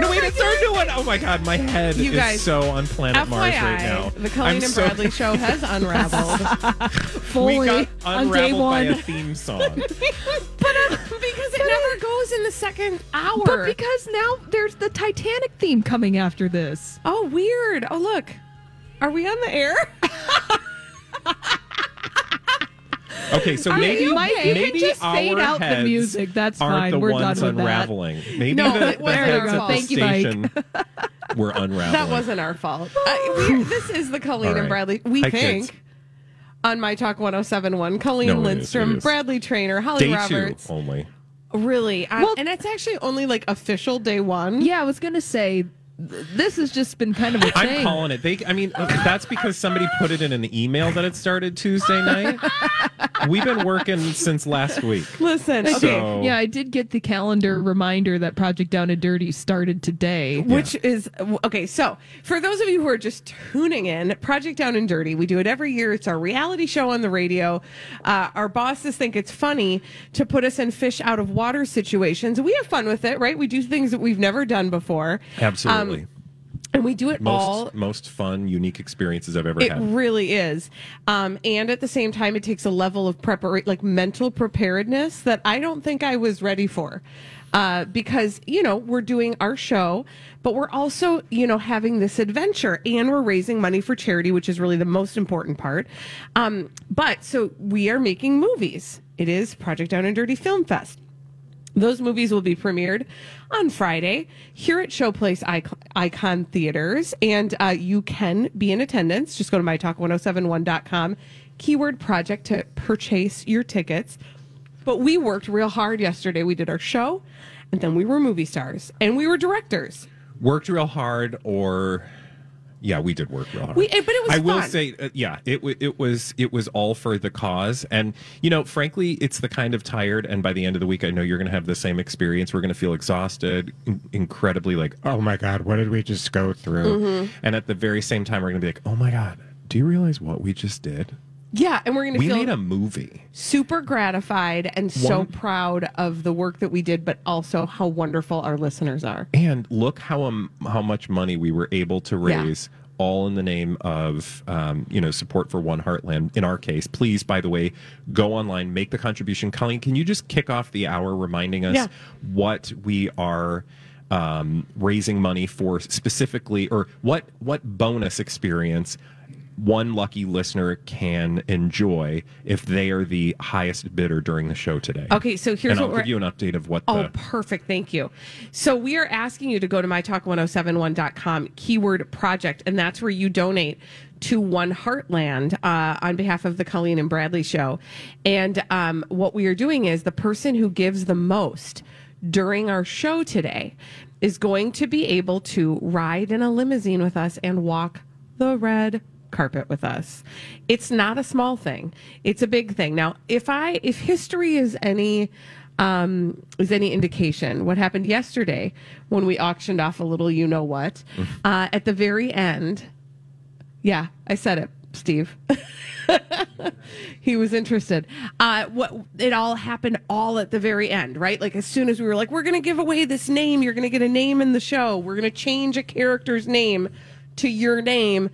No, wait, it's our new one. Oh, my God. My head is so on planet FYI, Mars right now. The Colleen and Bradley show has unraveled. Fully. We got unraveled on day one by a theme song. Because it never goes in the second hour. But because now there's the Titanic theme coming after this. Oh, weird. Oh, look. Are we on the air? Okay, so maybe just fade out the music. That's fine. We're done with unraveling. That. Maybe no, the heads of the station were unraveling. That wasn't our fault. This is the Colleen and Bradley. We think kids. On My Talk 107.1, Colleen Lindstrom, it is. Bradley Traynor, Holly Roberts. Day two only. Really? And it's actually only like official day one. Yeah, I was going to say. This has just been kind of a thing. I'm calling it. That's because somebody put it in an email that it started Tuesday night. We've been working since last week. Listen, okay. Yeah, I did get the calendar reminder that Project Down and Dirty started today. Which is, okay, so for those of you who are just tuning in, Project Down and Dirty, we do it every year. It's our reality show on the radio. Our bosses think it's funny to put us in fish out of water situations. We have fun with it, right? We do things that we've never done before. Absolutely. And we do it most fun, unique experiences I've ever had. It really is. And at the same time, it takes a level of mental preparedness that I don't think I was ready for. Because, we're doing our show, but we're also, having this adventure and we're raising money for charity, which is really the most important part. So we are making movies. It is Project Down and Dirty Film Fest. Those movies will be premiered on Friday here at Showplace Icon Theaters. And you can be in attendance. Just go to mytalk1071.com, keyword project, to purchase your tickets. But we worked real hard yesterday. We did our show, and then we were movie stars, and we were directors. Worked real hard Yeah, we did work real hard. But it was fun. I will say, it was all for the cause. And, frankly, it's the kind of tired, and by the end of the week, I know you're going to have the same experience. We're going to feel exhausted, incredibly like, oh, my God, what did we just go through? Mm-hmm. And at the very same time, we're going to be like, oh, my God, do you realize what we just did? Yeah, and we're going to feel... We made a movie. Super gratified and so proud of the work that we did, but also how wonderful our listeners are. And look how much money we were able to raise, all in the name of, support for One Heartland, in our case. Please, by the way, go online, make the contribution. Colleen, can you just kick off the hour reminding us what we are... raising money for specifically, or what bonus experience one lucky listener can enjoy if they are the highest bidder during the show today. Okay, so here's I'll give you an update of what perfect, thank you. So we are asking you to go to mytalk1071.com, keyword project, and that's where you donate to One Heartland on behalf of the Colleen and Bradley show. And what we are doing is the person who gives the most during our show today is going to be able to ride in a limousine with us and walk the red carpet with us. It's not a small thing. It's a big thing. Now, if history is any indication, what happened yesterday when we auctioned off a little you-know-what, at the very end, I said it, Steve. He was interested. It all happened all at the very end, right? Like as soon as we were like, we're going to give away this name. You're going to get a name in the show. We're going to change a character's name to your name.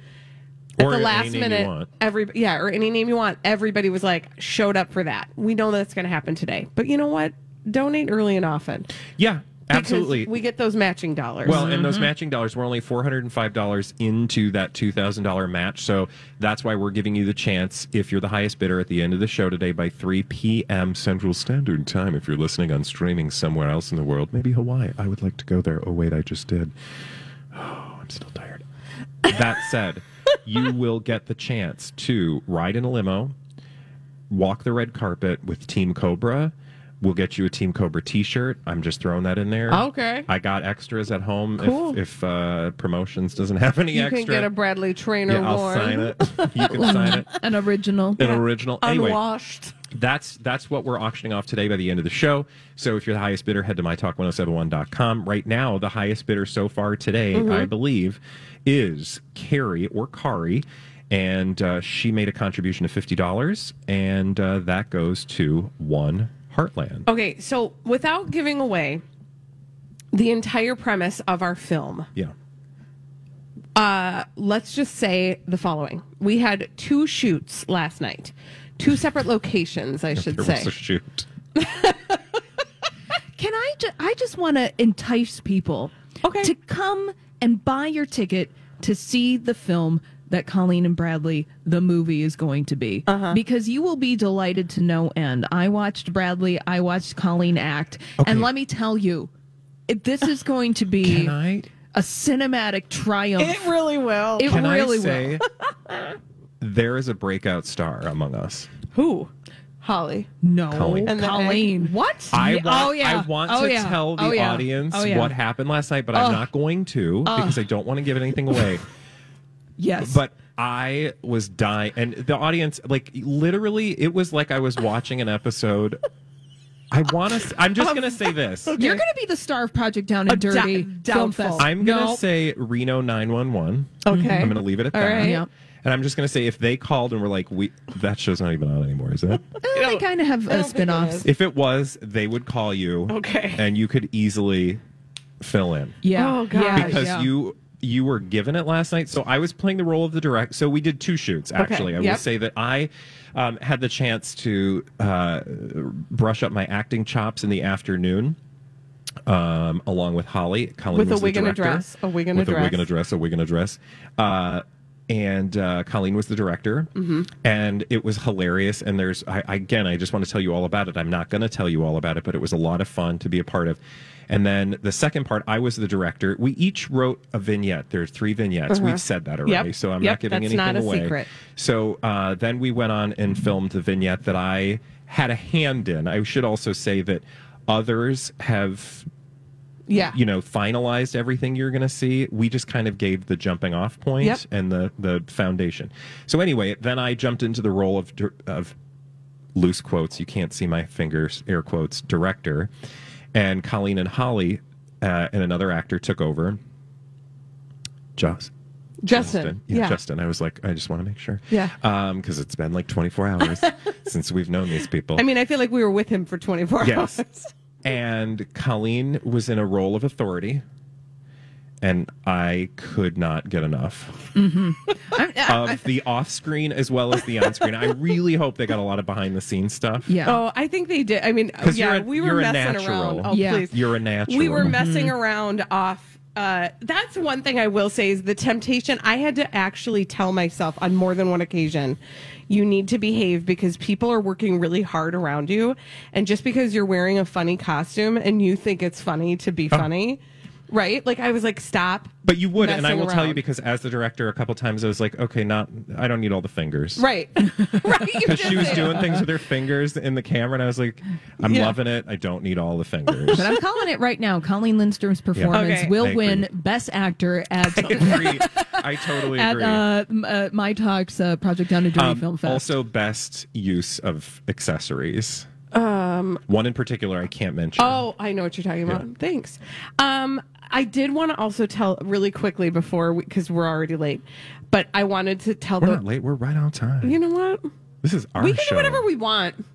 At the last minute, or any name you want. Everybody was like, showed up for that. We know that's going to happen today. But you know what? Donate early and often. Yeah. Absolutely. Because we get those matching dollars. Well, and those matching dollars, we're only $405 into that $2,000 match. So that's why we're giving you the chance, if you're the highest bidder at the end of the show today by 3 p.m. Central Standard Time, if you're listening on streaming somewhere else in the world, maybe Hawaii. I would like to go there. Oh, wait, I just did. Oh, I'm still tired. That said, you will get the chance to ride in a limo, walk the red carpet with Team Cobra. We'll get you a Team Cobra T-shirt. I'm just throwing that in there. Okay. I got extras at home. Cool. If promotions doesn't have any extra. You can get a Bradley Traynor award. I'll sign it. You can sign it. An original. An original. Anyway, unwashed. That's what we're auctioning off today by the end of the show. So if you're the highest bidder, head to mytalk1071.com. Right now, the highest bidder so far today, I believe, is Carrie or Kari. And she made a contribution of $50. And that goes to One Heartland. Okay, so without giving away the entire premise of our film, let's just say the following. We had two shoots last night, two separate locations, I should say. There was a shoot. Can I just want to entice people to come and buy your ticket to see the film that Colleen and Bradley, the movie, is going to be. Because you will be delighted to no end. I watched Bradley. I watched Colleen act. Okay. And let me tell you, this is going to be a cinematic triumph. It really will. It Can really I say, will. There is a breakout star among us. Who? Holly. No. Colleen. And Colleen. What? I want to tell the audience what happened last night, but I'm not going to because I don't want to give anything away. Yes. But I was dying. And the audience, like, literally, it was like I was watching an episode. I'm just going to say this. Okay. You're going to be the star of Project Down and Dirty. Downfall. I'm going to say Reno 911. Okay. I'm going to leave it at that. All right. Yeah. And I'm just going to say, if they called and were like, that show's not even on anymore, is it? They kind of have spinoffs. If it was, they would call you. Okay. And you could easily fill in. Yeah. Oh, God. Because you were given it last night. So I was playing the role of the director. So we did two shoots, actually. I will say that I had the chance to brush up my acting chops in the afternoon, along with Holly. Colleen with was a wig and a dress. A wig and a dress. And Colleen was the director. Mm-hmm. And it was hilarious. And there's, I just want to tell you all about it. I'm not going to tell you all about it, but it was a lot of fun to be a part of. And then the second part, I was the director. We each wrote a vignette. There are three vignettes. We've said that already, so I'm not giving anything away. That's not a secret. So then we went on and filmed the vignette that I had a hand in. I should also say that others have, finalized everything you're going to see. We just kind of gave the jumping off point and the foundation. So anyway, then I jumped into the role of loose quotes. You can't see my fingers, air quotes, director. And Colleen and Holly and another actor took over. Justin. Yeah, Justin. I was like, I just want to make sure. Yeah. Because it's been like 24 hours since we've known these people. I mean, I feel like we were with him for 24 hours. And Colleen was in a role of authority. And I could not get enough of the off-screen as well as the on-screen. I really hope they got a lot of behind-the-scenes stuff. Yeah. Oh, I think they did. I mean, we were messing around. Oh, yeah. Please. You're a natural. We were messing around off. That's one thing I will say is the temptation. I had to actually tell myself on more than one occasion, you need to behave because people are working really hard around you. And just because you're wearing a funny costume and you think it's funny to be funny... Right? Like, I was like, stop. But you would, and I will tell you, because as the director, a couple times I was like, okay, I don't need all the fingers. Right. Right. Because she was doing things with her fingers in the camera, and I was like, I'm loving it. I don't need all the fingers. But I'm calling it right now. Colleen Lindstrom's performance will win Best Actor at... I agree. I totally agree. At My Talk's Project Down and Dirty Film Fest. Also, Best Use of Accessories. One in particular I can't mention. Oh, I know what you're talking about. Yeah. Thanks. I did want to also tell really quickly before, because we're already late, but I wanted to tell them. We're not late. We're right on time. You know what? This is our show. We can do whatever we want.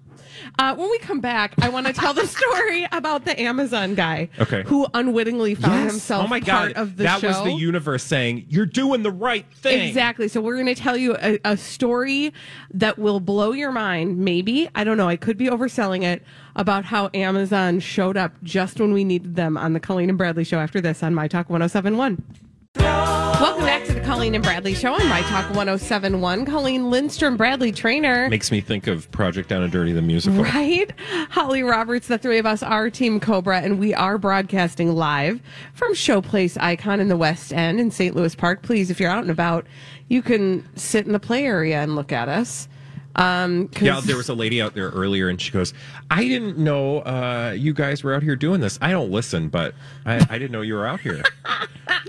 When we come back, I want to tell the story about the Amazon guy who unwittingly found himself part of the show. That was the universe saying, you're doing the right thing. Exactly. So we're going to tell you a story that will blow your mind, maybe. I don't know. I could be overselling it, about how Amazon showed up just when we needed them on the Colleen and Bradley Show after this on My Talk 107.1. Welcome back to the Colleen and Bradley Show on My Talk 107.1. Colleen Lindstrom, Bradley Trainer. Makes me think of Project Down and Dirty, the musical. Right? Holly Roberts, the three of us are Team Cobra, and we are broadcasting live from Showplace Icon in the West End in St. Louis Park. Please, if you're out and about, you can sit in the play area and look at us. Yeah, there was a lady out there earlier, and she goes, I didn't know you guys were out here doing this. I don't listen, but I didn't know you were out here.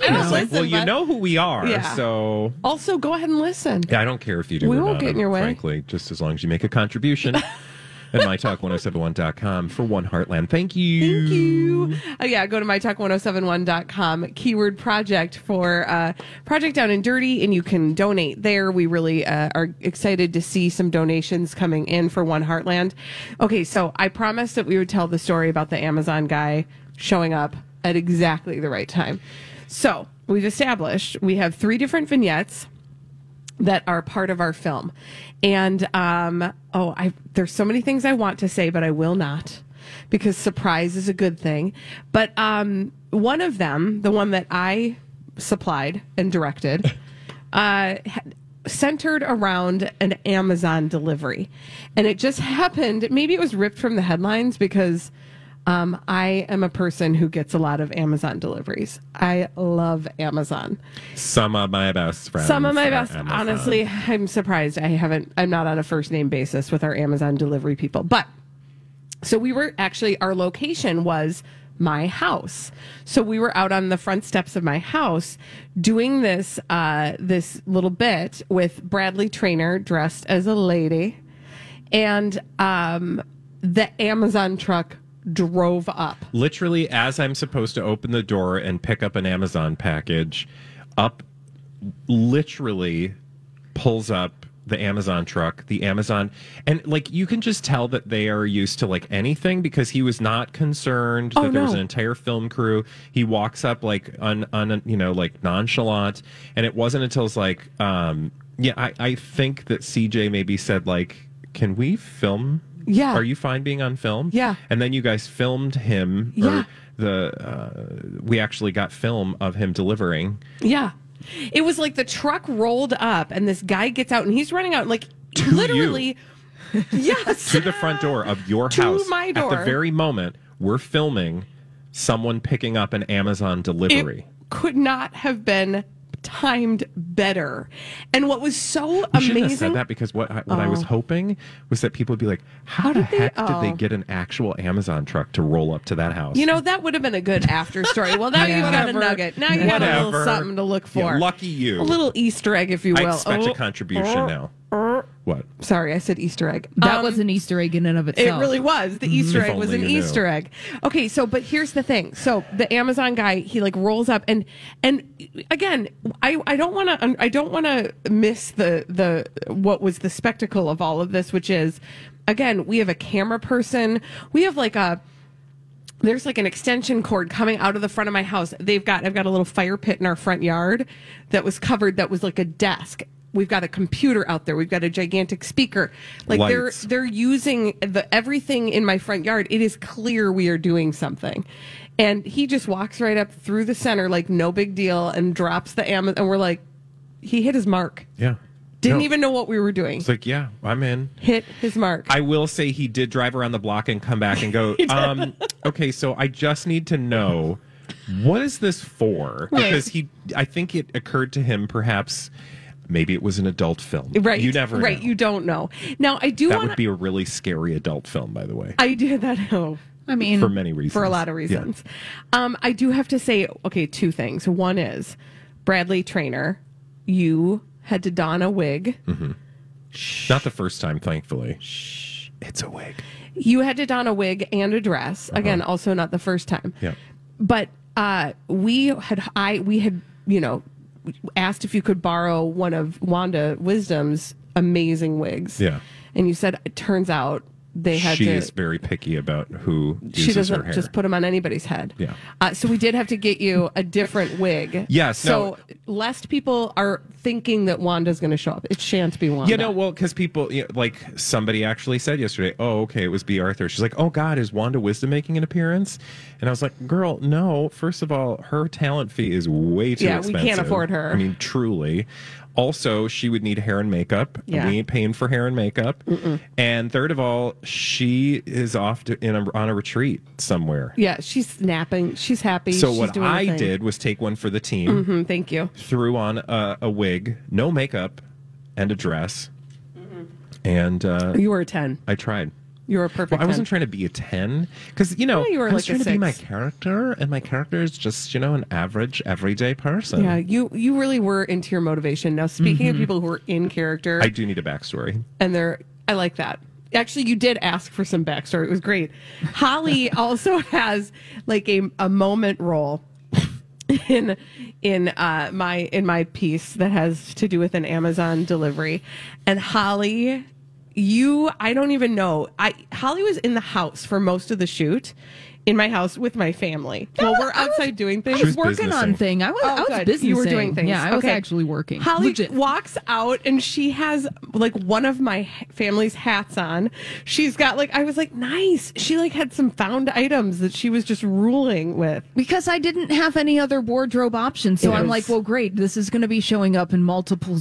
And I was like, well, you know who we are, yeah. So... Also, go ahead and listen. Yeah, I don't care if you do. We won't get in your way. Frankly, just as long as you make a contribution. At mytalk1071.com for One Heartland. Thank you. Thank you. Yeah, go to mytalk1071.com, keyword project for Project Down and Dirty, and you can donate there. We really are excited to see some donations coming in for One Heartland. Okay, so I promised that we would tell the story about the Amazon guy showing up at exactly the right time. So we've established we have three different vignettes that are part of our film. And, there's so many things I want to say, but I will not, because surprise is a good thing. But one of them, the one that I supplied and directed, centered around an Amazon delivery. And it just happened, maybe it was ripped from the headlines, because I am a person who gets a lot of Amazon deliveries. I love Amazon. Some of my best friends. Honestly, I'm surprised I'm not on a first name basis with our Amazon delivery people. But so we were actually, our location was my house. So we were out on the front steps of my house doing this, this little bit with Bradley Trainer dressed as a lady, and the Amazon truck drove up. Literally, as I'm supposed to open the door and pick up an Amazon package, up literally pulls up the Amazon truck, the Amazon. And, like, you can just tell that they are used to, like, anything, because he was not concerned that there was an entire film crew. He walks up, like, like, nonchalant. And it wasn't until it's like, I think that CJ maybe said, like, can we film? Yeah. Are you fine being on film? Yeah. And then you guys filmed him. Yeah. We actually got film of him delivering. Yeah. It was like the truck rolled up and this guy gets out and he's running out, like, to literally. You. Yes. To the front door of your house. To my door. At the very moment we're filming someone picking up an Amazon delivery. It could not have been timed better. And what was so amazing, shouldn't have said that, because what I was hoping was that people would be like, how the heck did they get an actual Amazon truck to roll up to that house? You know, that would have been a good after story. Well, now you've got a nugget. Now you got a little something to look for. Yeah, lucky you. A little Easter egg, if you will. I expect a contribution now. What? Sorry, I said Easter egg. That was an Easter egg in and of itself. It really was. The Easter egg was an Easter egg. Okay, so, but here's the thing. So the Amazon guy, he like rolls up, and again, I don't want to miss the what was the spectacle of all of this, which is, again, we have a camera person. We have there's like an extension cord coming out of the front of my house. I've got a little fire pit in our front yard that was covered. That was like a desk. We've got a computer out there. We've got a gigantic speaker. Like, lights. They're using everything in my front yard. It is clear we are doing something. And he just walks right up through the center, like no big deal, and drops the Amazon. And we're like, he hit his mark. Yeah. Didn't even know what we were doing. It's like, yeah, I'm in. Hit his mark. I will say he did drive around the block and come back and go, okay, so I just need to know, what is this for? Right. Because I think it occurred to him, perhaps, maybe it was an adult film. Right. You never know. Right, you don't know. Now, I do want to... That would be a really scary adult film, by the way. I do that, know. I mean... For many reasons. For a lot of reasons. Yeah. I do have to say, okay, two things. One is, Bradley Trainer, you had to don a wig. Mm-hmm. Not the first time, thankfully. Shh. It's a wig. You had to don a wig and a dress. Uh-huh. Again, also not the first time. Yeah. But we had asked if you could borrow one of Wanda Wisdom's amazing wigs. Yeah. And you said, it turns out they had she is very picky about who uses she doesn't her hair. Just put them on anybody's head. Yeah. So we did have to get you a different wig. Yes. So lest people are thinking that Wanda's going to show up. It shan't be Wanda. You know, well, because people, like somebody actually said yesterday, oh, okay, it was B. Arthur. She's like, oh, God, is Wanda Wisdom making an appearance? And I was like, girl, no. First of all, her talent fee is way too expensive. Yeah, we can't afford her. I mean, truly. Also, she would need hair and makeup. Yeah. We ain't paying for hair and makeup. Mm-mm. And third of all, she is off to, on a retreat somewhere. Yeah, she's snapping. She's happy. So she's what doing I did was take one for the team. Mm-hmm, thank you. Threw on a wig, no makeup, and a dress. Mm-hmm. And you were a 10. I tried. You were a perfect 10. I wasn't trying to be a 10. Because, you were I was trying to be my character, and my character is just, an average, everyday person. Yeah, you really were into your motivation. Now, speaking of people who are in character... I do need a backstory. And I like that. Actually, you did ask for some backstory. It was great. Holly also has, a moment role in my piece that has to do with an Amazon delivery. And Holly... I don't even know. Holly was in the house for most of the shoot, in my house with my family. Well, we're outside doing things. I was working on things. I was businessing. You were doing things. Yeah, I was actually working. Holly walks out and she has one of my family's hats on. She's got I was nice. She had some found items that she was just ruling with. Because I didn't have any other wardrobe options. So I'm well, great. This is going to be showing up in multiple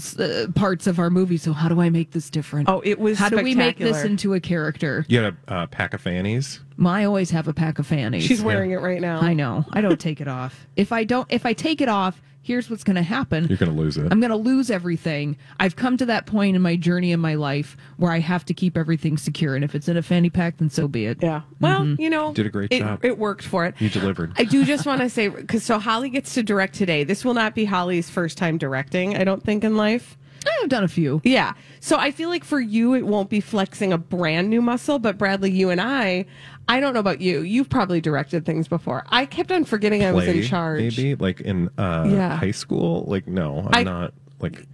parts of our movie. So how do I make this different? Oh, it was spectacular. How do we make this into a character? You had a pack of fannies? I always have a pack of fannies. She's wearing it right now. I know. I don't take it off. If I take it off, here's what's going to happen. You're going to lose it. I'm going to lose everything. I've come to that point in my journey in my life where I have to keep everything secure. And if it's in a fanny pack, then so be it. Yeah. Well, you did a great job. It worked for it. You delivered. I do just want to say, because Holly gets to direct today. This will not be Holly's first time directing, I don't think, in life. I've done a few. Yeah. So I feel for you, it won't be flexing a brand new muscle. But Bradley, you and I don't know about you. You've probably directed things before. I kept on forgetting I was in charge. Maybe in high school. No, I'm not.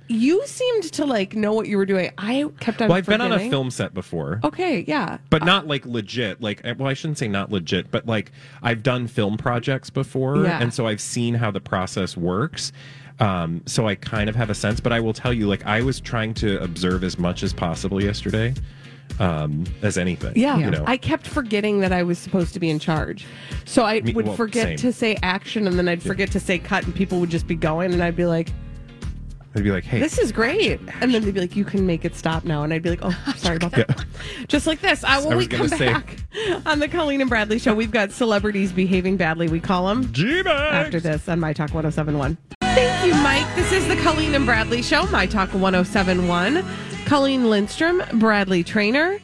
You seemed to know what you were doing. I kept on. Well, I've forgetting. Been on a film set before. Okay, yeah, but not legit. I shouldn't say not legit, but I've done film projects before, and so I've seen how the process works. So I kind of have a sense. But I will tell you, I was trying to observe as much as possible yesterday. As anything. Yeah. I kept forgetting that I was supposed to be in charge. So I would forget to say action, and then I'd forget to say cut, and people would just be going, and I'd be like... I'd be like, hey. This is great. Action. And then they'd be like, you can make it stop now. And I'd be like, oh, sorry about that. Yeah. Just like this. When we come back on the Colleen and Bradley Show, we've got celebrities behaving badly. We call them G-Bags. After this on My Talk 107.1. Thank you, Mike. This is the Colleen and Bradley Show, My Talk 107.1. Colleen Lindstrom, Bradley Trainer.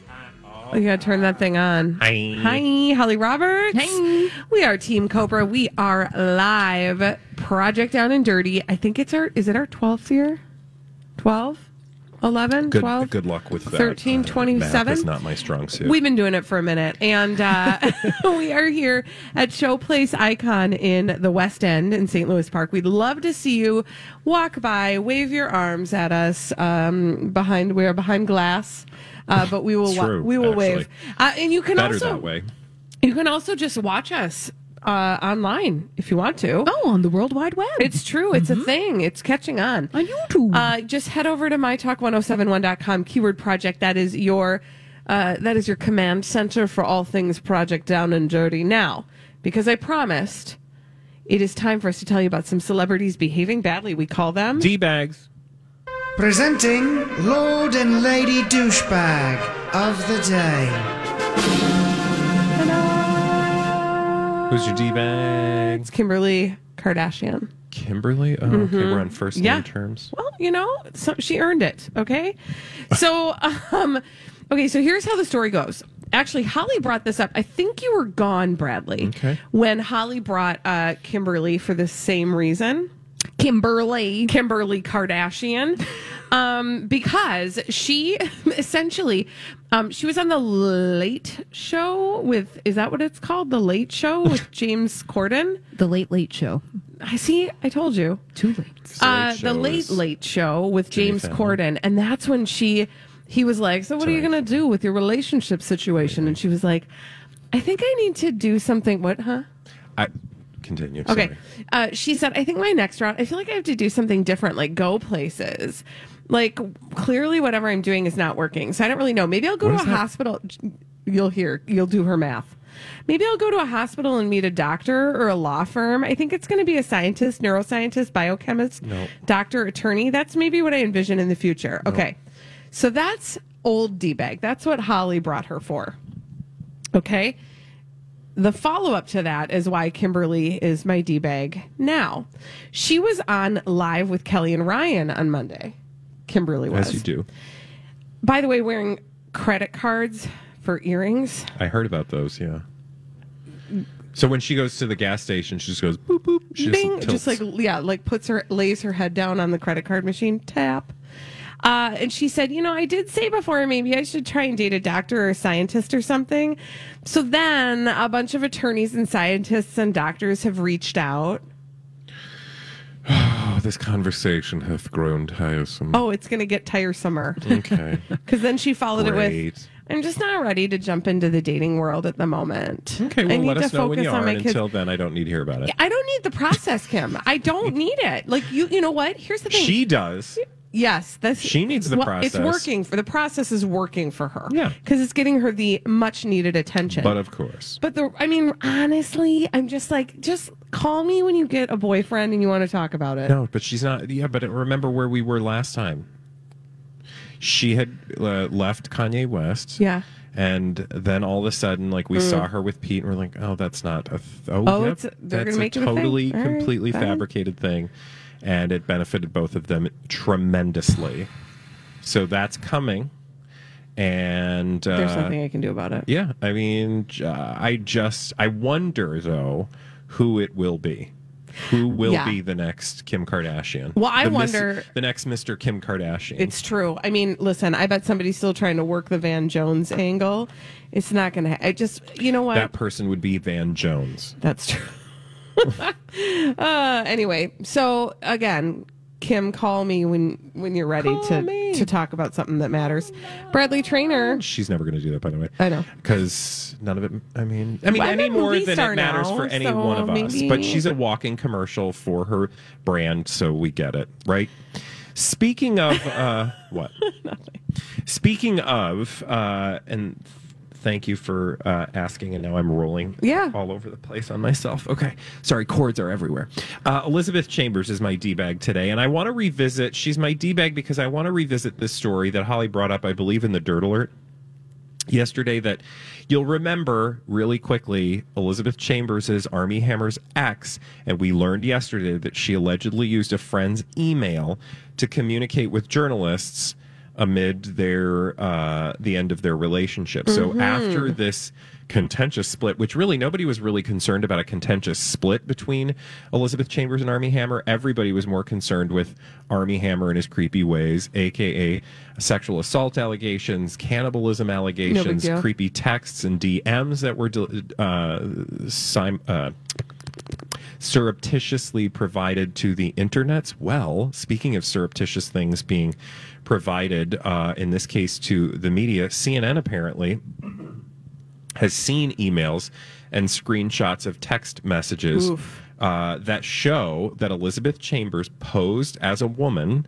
You gotta turn that thing on. Hi, Holly Roberts. Hi. We are Team Cobra. We are live. Project Down and Dirty. I think is it our 12th year? 12? 11? 12? Good luck with that. 13, 27? Math is not my strong suit. We've been doing it for a minute. And we are here at Showplace Icon in the West End in St. Louis Park. We'd love to see you walk by, wave your arms at us. We are behind glass. But we will wave. And you can that way. You can also just watch us online if you want to. Oh, on the World Wide Web. It's true. It's a thing. It's catching on. On YouTube. Just head over to mytalk1071.com, keyword project. That is your command center for all things Project Down and Dirty. Now, because I promised, it is time for us to tell you about some celebrities behaving badly. We call them... D-bags. Presenting Lord and Lady Douchebag of the Day. Ta-da! Who's your D-bag? It's Kimberly Kardashian. Kimberly? Oh, okay, we're on first name terms. Well, so she earned it, okay? So, so here's how the story goes. Actually, Holly brought this up. I think you were gone, Bradley, when Holly brought Kimberly for the same reason. Kimberly Kardashian, because she essentially she was on the Late Show with, is that what it's called? The Late Show with James Corden? The Late Late Show. I see. I told you. Too late. The Late Late Show with James Corden, and that's when he was like, so what are you going to do with your relationship situation? And she was like, I think I need to do something. What? Huh? Continue. Okay. She said, I think my next round, I feel like I have to do something different, go places. Clearly whatever I'm doing is not working. So I don't really know. Maybe I'll go to a hospital. You'll do her math. Maybe I'll go to a hospital and meet a doctor or a law firm. I think it's going to be a scientist, neuroscientist, biochemist, doctor, attorney. That's maybe what I envision in the future. Nope. Okay. So that's old D-bag. That's what Holly brought her for. Okay. The follow-up to that is why Kimberly is my D-bag now. She was on Live with Kelly and Ryan on Monday. Kimberly was. As you do. By the way, wearing credit cards for earrings. I heard about those, yeah. So when she goes to the gas station, she just goes boop, boop. She bing, just like, yeah, like lays her head down on the credit card machine, tap. And she said, you know, I did say before, maybe I should try and date a doctor or a scientist or something. So then a bunch of attorneys and scientists and doctors have reached out. Oh, this conversation hath grown tiresome. Oh, it's going to get tiresomer. Okay. Because then she followed it with, I'm just not ready to jump into the dating world at the moment. Okay, well, let us know when you are. And until then, I don't need to hear about it. I don't need the process, Kim. I don't need it. Like, you know what? Here's the thing. She does. Yes. She needs the process. It's working. The process is working for her. Yeah. Because it's getting her the much-needed attention. But of course. But, honestly, I'm just like, just call me when you get a boyfriend and you want to talk about it. No, but she's not. Yeah, but remember where we were last time. She had left Kanye West. Yeah. And then all of a sudden, like, we saw her with Pete, and we're like, oh, that's not a... that's a totally, completely fabricated thing. And it benefited both of them tremendously. So that's coming. And there's nothing I can do about it. Yeah. I mean, I wonder, though, who it will be. Who will be the next Kim Kardashian? Well, I wonder. The next Mr. Kim Kardashian. It's true. I mean, listen, I bet somebody's still trying to work the Van Jones angle. It's not going to. I just, you know what? That person would be Van Jones. That's true. Anyway, so again, Kim, call me when you're ready to talk about something that matters. Bradley Trainer. She's never going to do that, by the way. I know, because none of it. I mean, any more than it matters for any one of us. But she's a walking commercial for her brand, so we get it, right? Speaking of what? Nothing. Speaking of and. Thank you for asking, and now I'm rolling all over the place on myself. Okay. Sorry, cords are everywhere. Elizabeth Chambers is my D-bag today, and I want to revisit... She's my D-bag because I want to revisit this story that Holly brought up, I believe, in the Dirt Alert yesterday that you'll remember really quickly. Elizabeth Chambers is Armie Hammer's ex, and we learned yesterday that she allegedly used a friend's email to communicate with journalists amid their the end of their relationship. Mm-hmm. So after this contentious split, which really nobody was really concerned about a contentious split between Elizabeth Chambers and Armie Hammer, everybody was more concerned with Armie Hammer and his creepy ways, a.k.a. sexual assault allegations, cannibalism allegations, creepy texts and DMs that were surreptitiously provided to the internets. Well, speaking of surreptitious things being provided, in this case to the media, CNN apparently has seen emails and screenshots of text messages that show that Elizabeth Chambers posed as a woman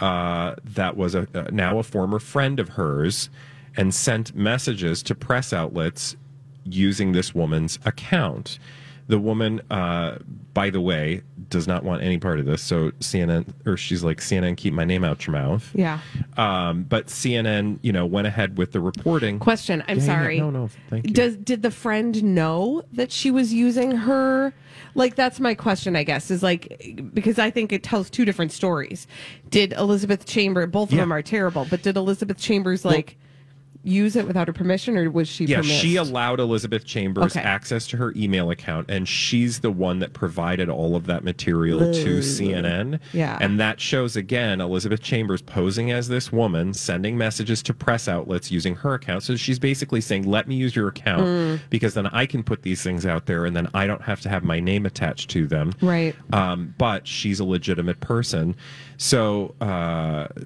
that was now a former friend of hers and sent messages to press outlets using this woman's account. The woman, by the way, does not want any part of this. So CNN, or she's like, CNN, keep my name out your mouth. Yeah. But CNN, you know, went ahead with the reporting. Question. I'm sorry. Yeah, no, thank you. Did the friend know that she was using her? Like, that's my question, I guess, is like, because I think it tells two different stories. Did Elizabeth Chambers, both of them are terrible, but did Elizabeth Chambers, use it without her permission, or was she permitted? She allowed Elizabeth Chambers access to her email account, and she's the one that provided all of that material to CNN. Yeah. And that shows, again, Elizabeth Chambers posing as this woman, sending messages to press outlets using her account. So she's basically saying, let me use your account, because then I can put these things out there, and then I don't have to have my name attached to them. Right. But she's a legitimate person. So,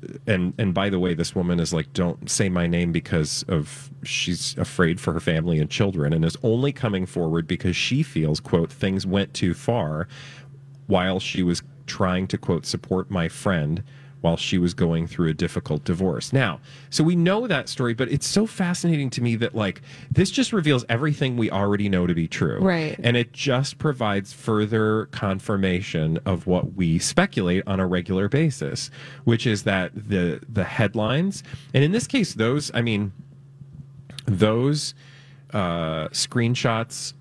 and by the way, this woman is like, don't say my name because of she's afraid for her family and children, and is only coming forward because she feels, quote, things went too far while she was trying to, quote, support my friend while she was going through a difficult divorce. Now, so we know that story, but it's so fascinating to me that, like, this just reveals everything we already know to be true. Right. And it just provides further confirmation of what we speculate on a regular basis, which is that the headlines, and in this case, those, I mean, those screenshots,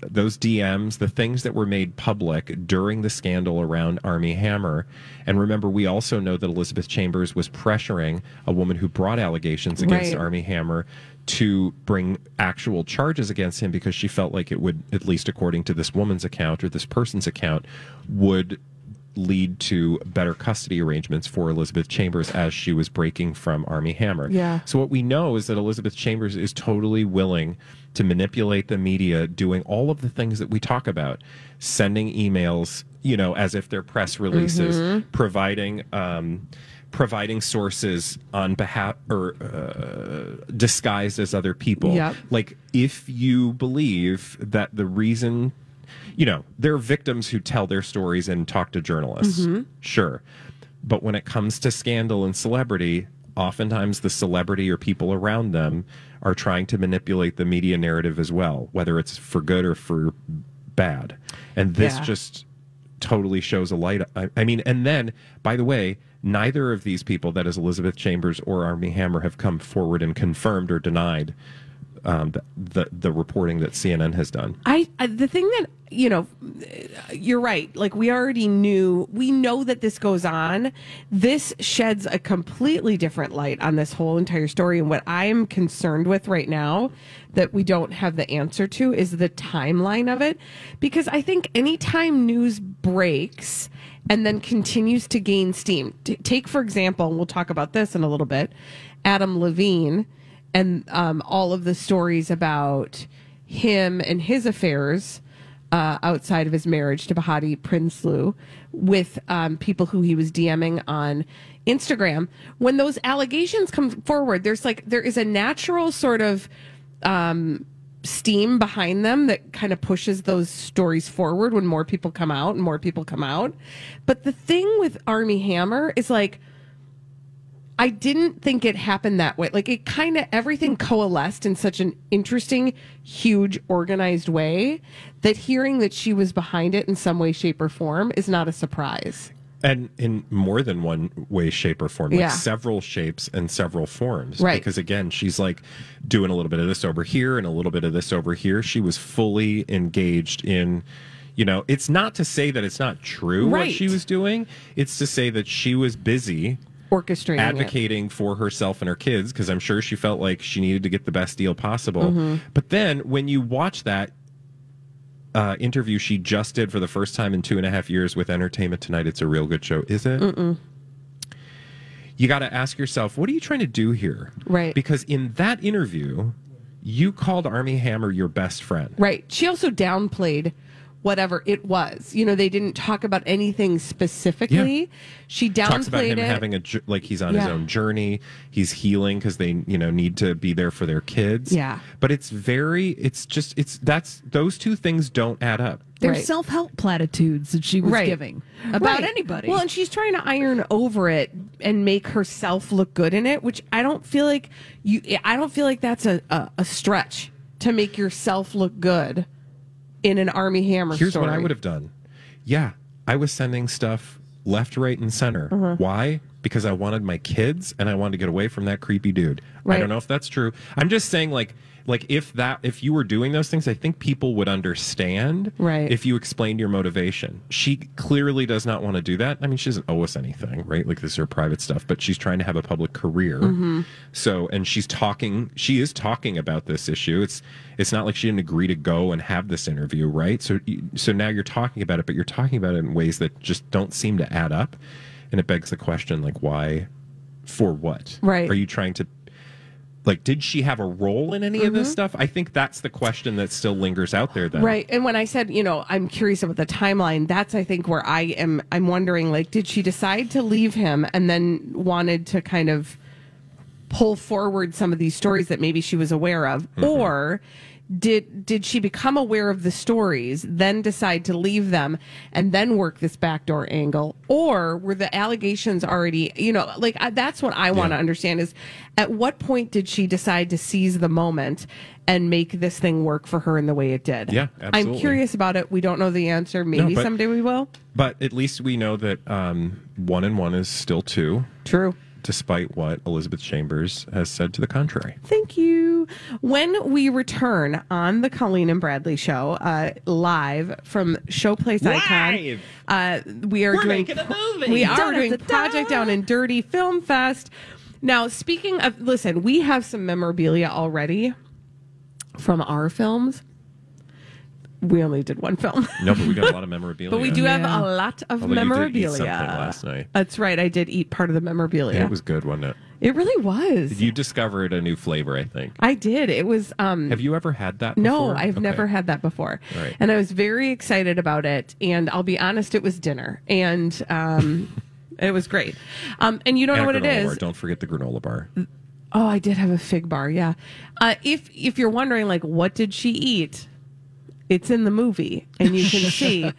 those DMs, the things that were made public during the scandal around Armie Hammer. And remember, we also know that Elizabeth Chambers was pressuring a woman who brought allegations against Armie Hammer to bring actual charges against him because she felt like it would, at least according to this woman's account or this person's account, would lead to better custody arrangements for Elizabeth Chambers as she was breaking from Armie Hammer. Yeah. So what we know is that Elizabeth Chambers is totally willing to manipulate the media, doing all of the things that we talk about, sending emails, you know, as if they're press releases, providing sources on behalf or disguised as other people. Yep. Like, if you believe that the reason, you know, there are victims who tell their stories and talk to journalists. Mm-hmm. Sure. But when it comes to scandal and celebrity, oftentimes the celebrity or people around them are trying to manipulate the media narrative as well, whether it's for good or for bad. And this just totally shows a light. I mean, and then, by the way, neither of these people, that is Elizabeth Chambers or Armie Hammer, have come forward and confirmed or denied the reporting that CNN has done. The thing that, you know, you're right. Like, we already knew, we know that this goes on. This sheds a completely different light on this whole entire story. And what I am concerned with right now that we don't have the answer to is the timeline of it. Because I think anytime news breaks and then continues to gain steam, take, for example, and we'll talk about this in a little bit, Adam Levine, and all of the stories about him and his affairs outside of his marriage to Bahati Prinsloo with people who he was DMing on Instagram. When those allegations come forward, there is a natural sort of steam behind them that kind of pushes those stories forward when more people come out and more people come out. But the thing with Armie Hammer is, like, I didn't think it happened that way. Like, it kind of, everything coalesced in such an interesting, huge, organized way that hearing that she was behind it in some way, shape, or form is not a surprise. And in more than one way, shape, or form, like several shapes and several forms. Right. Because, again, she's, like, doing a little bit of this over here and a little bit of this over here. She was fully engaged in, you know, it's not to say that it's not true what she was doing. It's to say that she was busy orchestrating, advocating for herself and her kids, because I'm sure she felt like she needed to get the best deal possible. Mm-hmm. But then when you watch that interview she just did for the first time in 2.5 years with Entertainment Tonight, it's a real good show, is it? Mm-mm. You got to ask yourself, what are you trying to do here? Right. Because in that interview, you called Armie Hammer your best friend. Right. She also downplayed whatever it was. You know, they didn't talk about anything specifically. Yeah. She downplayed it. Talks about him having like, he's on his own journey. He's healing because they, you know, need to be there for their kids. Yeah. But it's very, it's just, it's, that's, those two things don't add up. They're self-help platitudes that she was giving about anybody. Well, and she's trying to iron over it and make herself look good in it, which I don't feel like that's a stretch to make yourself look good in an Armie Hammer story. Here's what I would have done. Yeah, I was sending stuff left, right, and center. Uh-huh. Why? Because I wanted my kids, and I wanted to get away from that creepy dude. Right. I don't know if that's true. I'm just saying, like if you were doing those things, I think people would understand if you explained your motivation. She clearly does not want to do that. I mean, she doesn't owe us anything, right? Like, this is her private stuff, but she's trying to have a public career. Mm-hmm. So, and she is talking about this issue. It's not like she didn't agree to go and have this interview, right? So now you're talking about it, but you're talking about it in ways that just don't seem to add up. And it begs the question, like, why, for what? Right. Are you trying to, like, did she have a role in any of this stuff? I think that's the question that still lingers out there then. Right. And when I said, you know, I'm curious about the timeline, that's, I think, where I'm wondering, like, did she decide to leave him and then wanted to kind of pull forward some of these stories that maybe she was aware of? Mm-hmm. Or Did she become aware of the stories, then decide to leave them, and then work this backdoor angle? Or were the allegations already, that's what I want to understand is at what point did she decide to seize the moment and make this thing work for her in the way it did? Yeah, absolutely. I'm curious about it. We don't know the answer. Maybe someday we will. But at least we know that 1 and 1 is still 2. True. Despite what Elizabeth Chambers has said to the contrary. Thank you. When we return on the Colleen and Bradley Show, live from Showplace Icon, we are doing Project Down and Dirty Film Fest. Now, speaking of, listen, we have some memorabilia already from our films. We only did one film. No, but we got a lot of memorabilia. But we do have a lot of memorabilia. You did eat something last night. That's right. I did eat part of the memorabilia. Yeah, it was good, wasn't it? It really was. You discovered a new flavor, I think. I did. It was. Have you ever had that before? No, I've never had that before. Right. And I was very excited about it. And I'll be honest, it was dinner. And it was great. And you don't know what it is. Bar. Don't forget the granola bar. Oh, I did have a fig bar, yeah. If you're wondering, what did she eat? It's in the movie, and you can see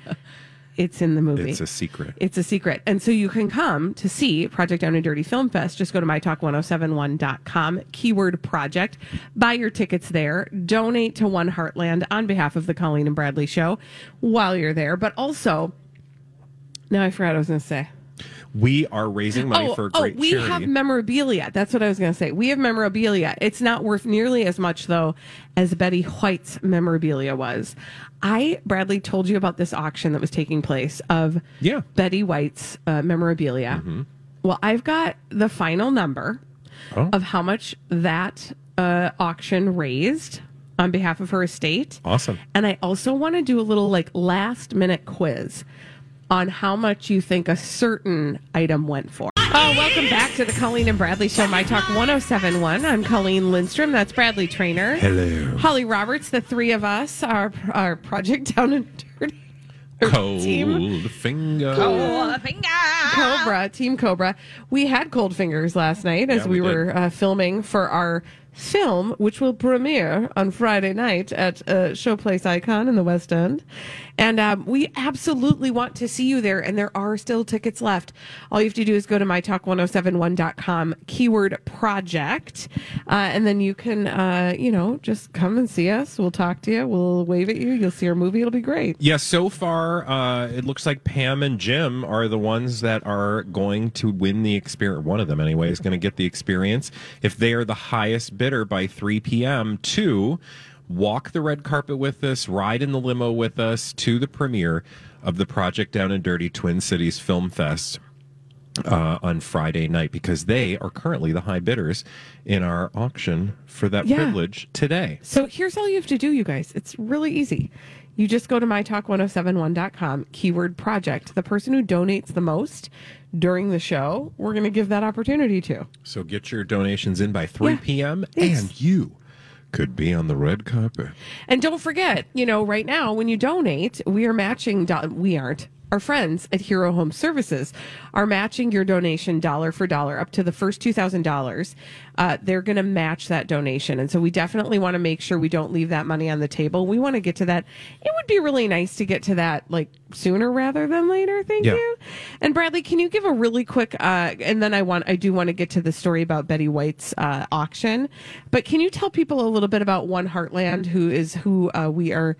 it's in the movie. It's a secret. It's a secret. And so you can come to see Project Down and Dirty Film Fest. Just go to mytalk1071.com, keyword project. Buy your tickets there. Donate to One Heartland on behalf of the Colleen and Bradley Show while you're there. But also, now I forgot what I was going to say. We are raising money for a great charity. We have memorabilia. That's what I was going to say. We have memorabilia. It's not worth nearly as much, though, as Betty White's memorabilia was. Bradley, told you about this auction that was taking place of Betty White's memorabilia. Mm-hmm. Well, I've got the final number of how much that auction raised on behalf of her estate. Awesome. And I also want to do a little last-minute quiz on how much you think a certain item went for. Oh, welcome back to the Colleen and Bradley Show, My Talk 107.1. I'm Colleen Lindstrom. That's Bradley Traynor. Hello. Holly Roberts. The three of us are our Project Down and Dirty team. Cold Finger. Cobra. Team Cobra. We had cold fingers last night as we were filming for our film, which will premiere on Friday night at Showplace Icon in the West End. And we absolutely want to see you there, and there are still tickets left. All you have to do is go to mytalk1071.com, keyword project, and then you can, just come and see us. We'll talk to you. We'll wave at you. You'll see our movie. It'll be great. Yeah, so far, it looks like Pam and Jim are the ones that are going to win the experience. One of them, anyway, is going to get the experience. If they are the highest bidder by 3 p.m. to walk the red carpet with us, ride in the limo with us to the premiere of the Project Down and Dirty Twin Cities Film Fest on Friday night, because they are currently the high bidders in our auction for that privilege today. So here's all you have to do, you guys. It's really easy. You just go to mytalk1071.com, keyword project. The person who donates the most during the show, we're going to give that opportunity to. So get your donations in by 3 p.m. And you could be on the red carpet. And don't forget, right now when you donate, we are matching. We aren't. Our friends at Hero Home Services are matching your donation dollar for dollar up to the first $2,000. They're going to match that donation. And so we definitely want to make sure we don't leave that money on the table. We want to get to that. It would be really nice to get to that sooner rather than later. Thank you. And Bradley, can you give a really quick, and then I do want to get to the story about Betty White's auction, but can you tell people a little bit about One Heartland, who we are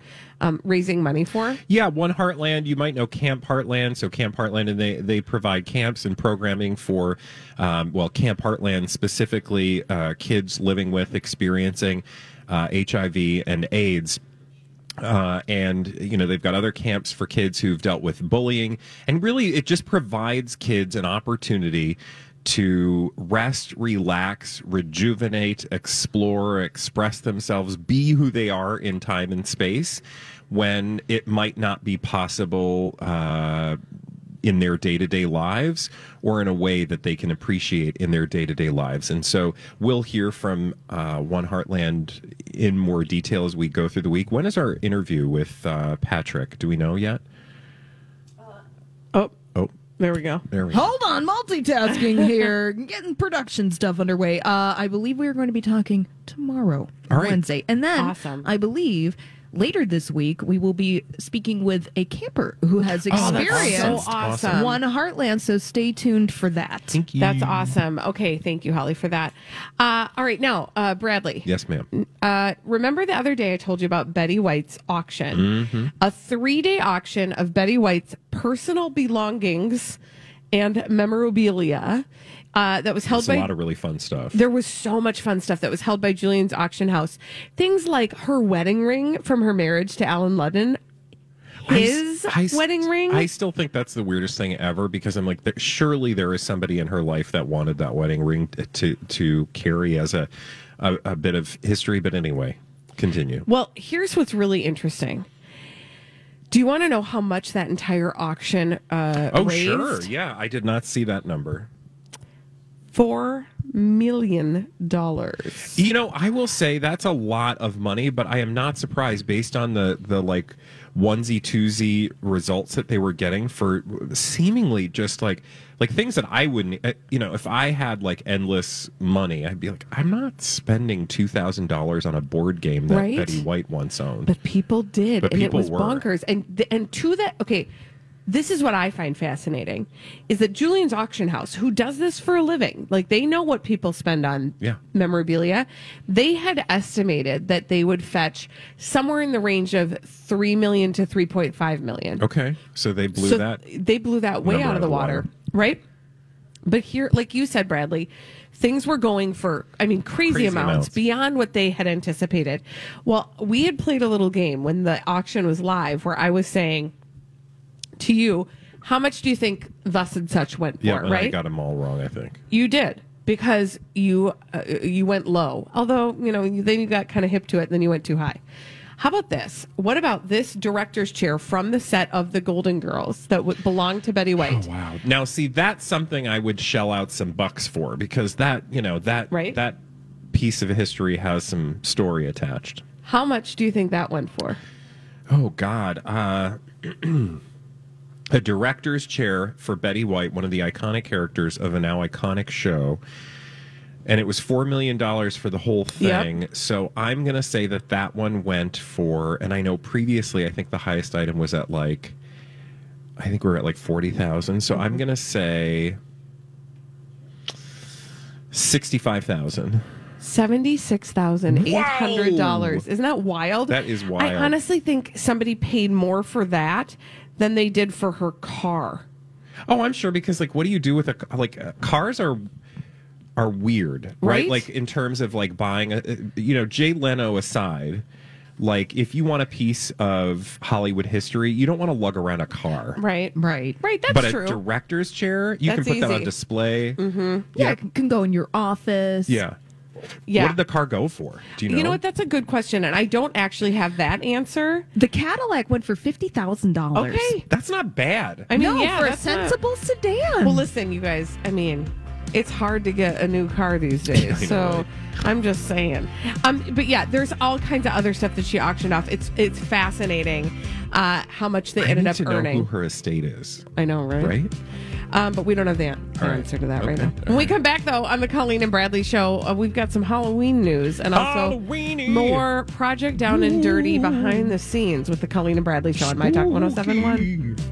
raising money for? Yeah, One Heartland. You might know Camp Heartland. So Camp Heartland, and they provide camps and programming for, Camp Heartland specifically, kids living with, experiencing HIV and AIDS. And, they've got other camps for kids who've dealt with bullying. And really, it just provides kids an opportunity to rest, relax, rejuvenate, explore, express themselves, be who they are in time and space when it might not be possible in their day-to-day lives or in a way that they can appreciate in their day-to-day lives. And so we'll hear from One Heartland in more detail as we go through the week. When is our interview with Patrick? Do we know yet? There we go. There we go. Hold on, multitasking here. Getting production stuff underway. I believe we are going to be talking tomorrow, right. Wednesday. And then, awesome. I believe, later this week, we will be speaking with a camper who has experienced One Heartland. So stay tuned for that. Thank you. That's awesome. Okay, thank you, Holly, for that. All right, now, Bradley. Yes, ma'am. Remember the other day I told you about Betty White's auction? Mm-hmm. A 3-day auction of Betty White's personal belongings and memorabilia. That was held by a lot of really fun stuff. There was so much fun stuff that was held by Julian's Auction House. Things like her wedding ring from her marriage to Alan Ludden. His wedding ring. I still think that's the weirdest thing ever, because I'm like, surely there is somebody in her life that wanted that wedding ring to carry as a bit of history. But anyway, continue. Well, here's what's really interesting. Do you want to know how much that entire auction raised? Oh, sure. Yeah, I did not see that number. $4 million. You know, I will say that's a lot of money, but I am not surprised based on the like onesie twosie results that they were getting for seemingly just like things that I wouldn't, you know, if I had like endless money, I'd be like, I'm not spending $2,000 on a board game that Betty White once owned. But people did, and it was bonkers. And to that, okay. This is what I find fascinating, is that Julian's Auction House, who does this for a living, like they know what people spend on memorabilia, they had estimated that they would fetch somewhere in the range of $3 million to $3.5 million. Okay, so they blew that. They blew that way out of the water, right? But here, like you said, Bradley, things were going for, I mean, crazy amounts beyond what they had anticipated. Well, we had played a little game when the auction was live where I was saying to you, how much do you think thus and such went for? Yeah, right? I got them all wrong, I think. You did, because you went low. Although, you know, then you got kind of hip to it, and then you went too high. How about this? What about this director's chair from the set of The Golden Girls that belonged to Betty White? Oh, wow. Now, see, that's something I would shell out some bucks for, because that piece of history has some story attached. How much do you think that went for? Oh, God. A director's chair for Betty White, one of the iconic characters of a now iconic show. And it was $4 million for the whole thing. Yep. So I'm going to say that one went for, and I know previously, I think the highest item was at I think we were at 40,000. So I'm going to say 65,000. $76,800. Isn't that wild? That is wild. I honestly think somebody paid more for that than they did for her car. Oh, I'm sure, because what do you do with cars are weird, right? In terms of buying Jay Leno aside, if you want a piece of Hollywood history, you don't want to lug around a car. Right. That's true. But a director's chair, you can put that on display. Mm-hmm. Yeah, it can go in your office. Yeah. Yeah. What did the car go for? Do you know? You know what? That's a good question, and I don't actually have that answer. The Cadillac went for $50,000. Okay, that's not bad. I mean, for a sensible sedan. Well, listen, you guys. I mean, it's hard to get a new car these days, so I'm just saying. But yeah, there's all kinds of other stuff that she auctioned off. It's fascinating how much they ended up earning. I need to know who her estate is. I know, right? Right. But we don't have the answer to that right now. When we come back, though, on the Colleen and Bradley Show, we've got some Halloween news and also more Project Down and Dirty behind the scenes with the Colleen and Bradley Show on My Talk 107.1.